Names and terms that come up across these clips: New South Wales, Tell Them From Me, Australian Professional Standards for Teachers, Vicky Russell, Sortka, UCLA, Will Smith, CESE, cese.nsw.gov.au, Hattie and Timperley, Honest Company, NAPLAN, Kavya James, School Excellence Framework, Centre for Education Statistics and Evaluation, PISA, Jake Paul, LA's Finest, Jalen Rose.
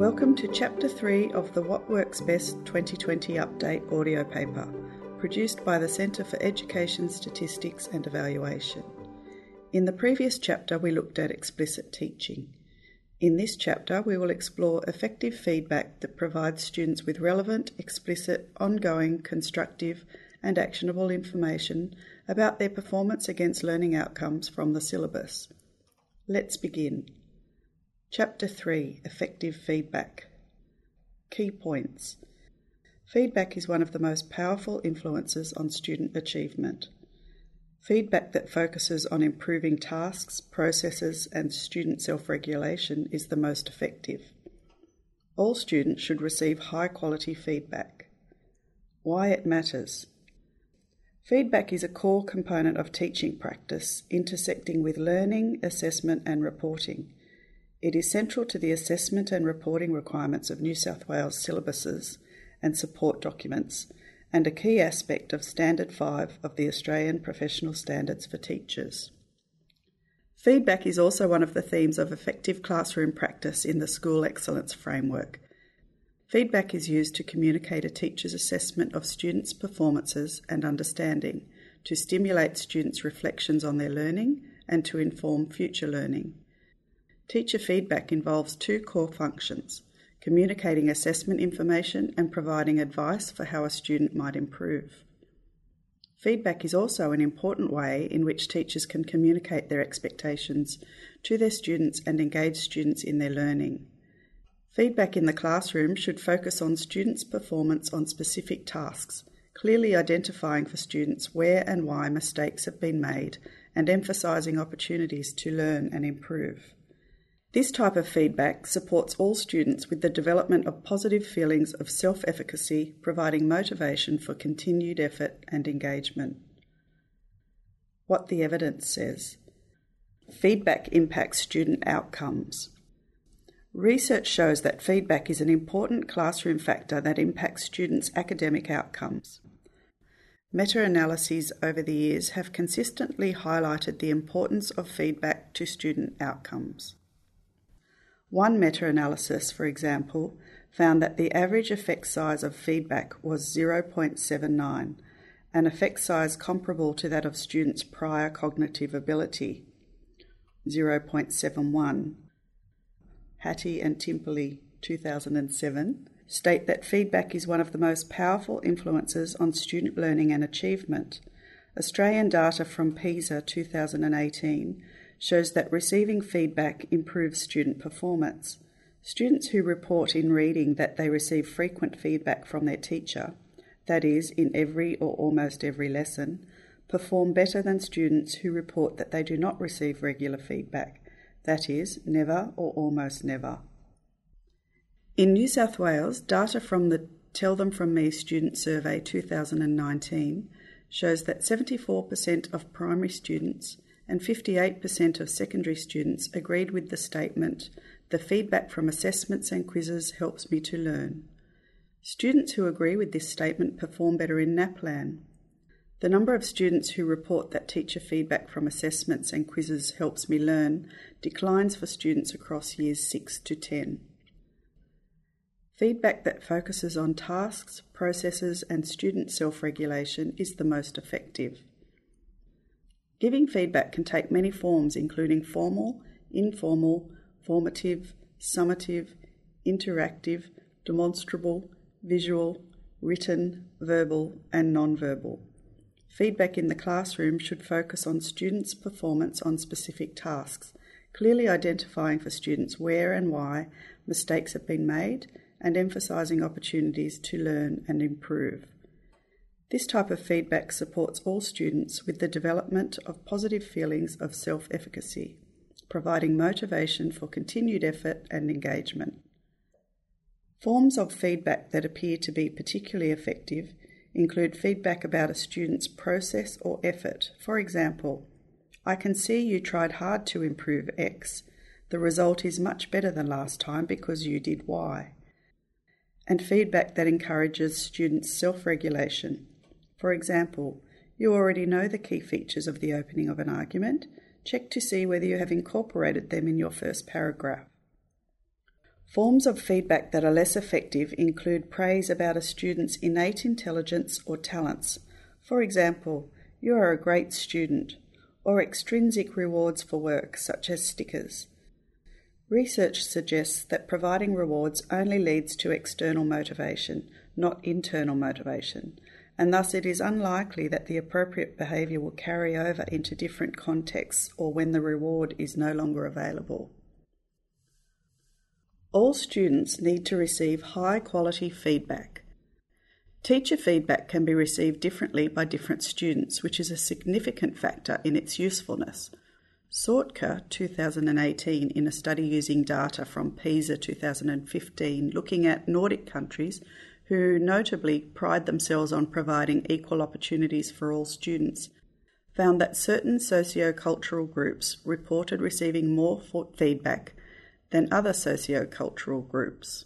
Welcome to Chapter 3 of the What Works Best 2020 Update audio paper, produced by the Centre for Education Statistics and Evaluation. In the previous chapter, we looked at explicit teaching. In this chapter, we will explore effective feedback that provides students with relevant, explicit, ongoing, constructive and actionable information about their performance against learning outcomes from the syllabus. Let's begin. Chapter 3, Effective Feedback. Key points. Feedback is one of the most powerful influences on student achievement. Feedback that focuses on improving tasks, processes, and student self-regulation is the most effective. All students should receive high-quality feedback. Why it matters. Feedback is a core component of teaching practice, intersecting with learning, assessment, and reporting. It is central to the assessment and reporting requirements of New South Wales syllabuses and support documents, and a key aspect of Standard 5 of the Australian Professional Standards for Teachers. Feedback is also one of the themes of effective classroom practice in the School Excellence Framework. Feedback is used to communicate a teacher's assessment of students' performances and understanding, to stimulate students' reflections on their learning, and to inform future learning. Teacher feedback involves two core functions: communicating assessment information and providing advice for how a student might improve. Feedback is also an important way in which teachers can communicate their expectations to their students and engage students in their learning. Feedback in the classroom should focus on students' performance on specific tasks, clearly identifying for students where and why mistakes have been made and emphasising opportunities to learn and improve. This type of feedback supports all students with the development of positive feelings of self-efficacy, providing motivation for continued effort and engagement. What the evidence says. Feedback impacts student outcomes. Research shows that feedback is an important classroom factor that impacts students' academic outcomes. Meta-analyses over the years have consistently highlighted the importance of feedback to student outcomes. One meta-analysis, for example, found that the average effect size of feedback was 0.79, an effect size comparable to that of students' prior cognitive ability, 0.71. Hattie and Timperley, 2007, state that feedback is one of the most powerful influences on student learning and achievement. Australian data from PISA 2018 shows that receiving feedback improves student performance. Students who report in reading that they receive frequent feedback from their teacher, that is, in every or almost every lesson, perform better than students who report that they do not receive regular feedback, that is, never or almost never. In New South Wales, data from the Tell Them From Me Student Survey 2019 shows that 74% of primary students and 58% of secondary students agreed with the statement, "The feedback from assessments and quizzes helps me to learn." Students who agree with this statement perform better in NAPLAN. The number of students who report that teacher feedback from assessments and quizzes helps me learn declines for students across years 6 to 10. Feedback that focuses on tasks, processes, and student self-regulation is the most effective. Giving feedback can take many forms, including formal, informal, formative, summative, interactive, demonstrable, visual, written, verbal, and non-verbal. Feedback in the classroom should focus on students' performance on specific tasks, clearly identifying for students where and why mistakes have been made and emphasising opportunities to learn and improve. This type of feedback supports all students with the development of positive feelings of self-efficacy, providing motivation for continued effort and engagement. Forms of feedback that appear to be particularly effective include feedback about a student's process or effort. For example, "I can see you tried hard to improve X. The result is much better than last time because you did Y." And feedback that encourages students' self-regulation. For example, "You already know the key features of the opening of an argument. Check to see whether you have incorporated them in your first paragraph." Forms of feedback that are less effective include praise about a student's innate intelligence or talents. For example, "You are a great student," or extrinsic rewards for work, such as stickers. Research suggests that providing rewards only leads to external motivation, not internal motivation, and thus it is unlikely that the appropriate behaviour will carry over into different contexts or when the reward is no longer available. All students need to receive high-quality feedback. Teacher feedback can be received differently by different students, which is a significant factor in its usefulness. Sortka, 2018, in a study using data from PISA 2015, looking at Nordic countries, who notably pride themselves on providing equal opportunities for all students, found that certain socio-cultural groups reported receiving more feedback than other socio-cultural groups.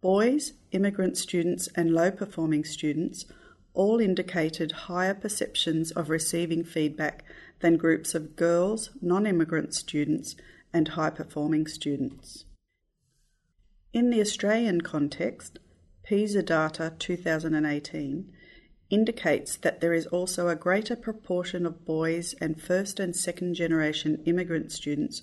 Boys, immigrant students and low-performing students all indicated higher perceptions of receiving feedback than groups of girls, non-immigrant students and high-performing students. In the Australian context, PISA data 2018 indicates that there is also a greater proportion of boys and first and second generation immigrant students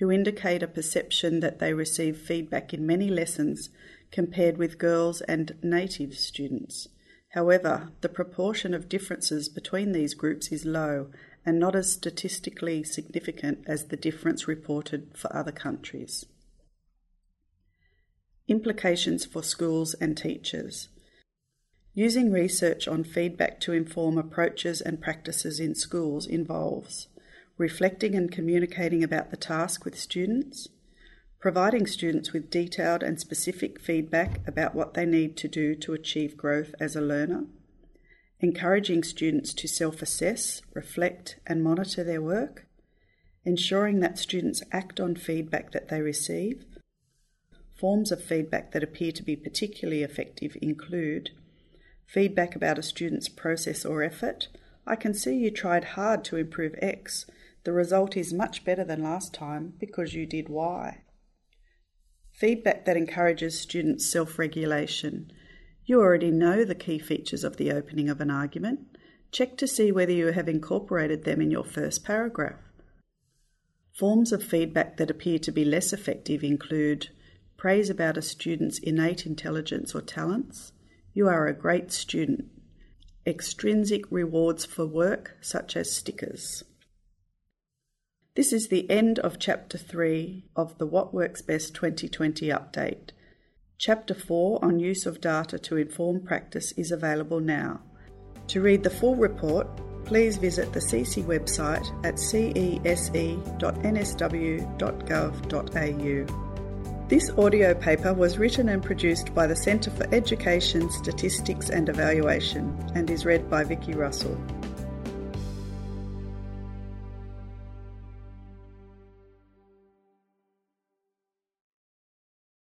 who indicate a perception that they receive feedback in many lessons compared with girls and native students. However, the proportion of differences between these groups is low and not as statistically significant as the difference reported for other countries. Implications for schools and teachers. Using research on feedback to inform approaches and practices in schools involves reflecting and communicating about the task with students, providing students with detailed and specific feedback about what they need to do to achieve growth as a learner, encouraging students to self-assess, reflect and monitor their work, ensuring that students act on feedback that they receive. Forms of feedback that appear to be particularly effective include feedback about a student's process or effort. "I can see you tried hard to improve X. The result is much better than last time because you did Y." Feedback that encourages students' self-regulation. "You already know the key features of the opening of an argument. Check to see whether you have incorporated them in your first paragraph." Forms of feedback that appear to be less effective include praise about a student's innate intelligence or talents. "You are a great student." Extrinsic rewards for work, such as stickers. This is the end of Chapter 3 of the What Works Best 2020 update. Chapter 4 on use of data to inform practice is available now. To read the full report, please visit the CESE website at cese.nsw.gov.au. This audio paper was written and produced by the Centre for Education Statistics and Evaluation and is read by Vicky Russell.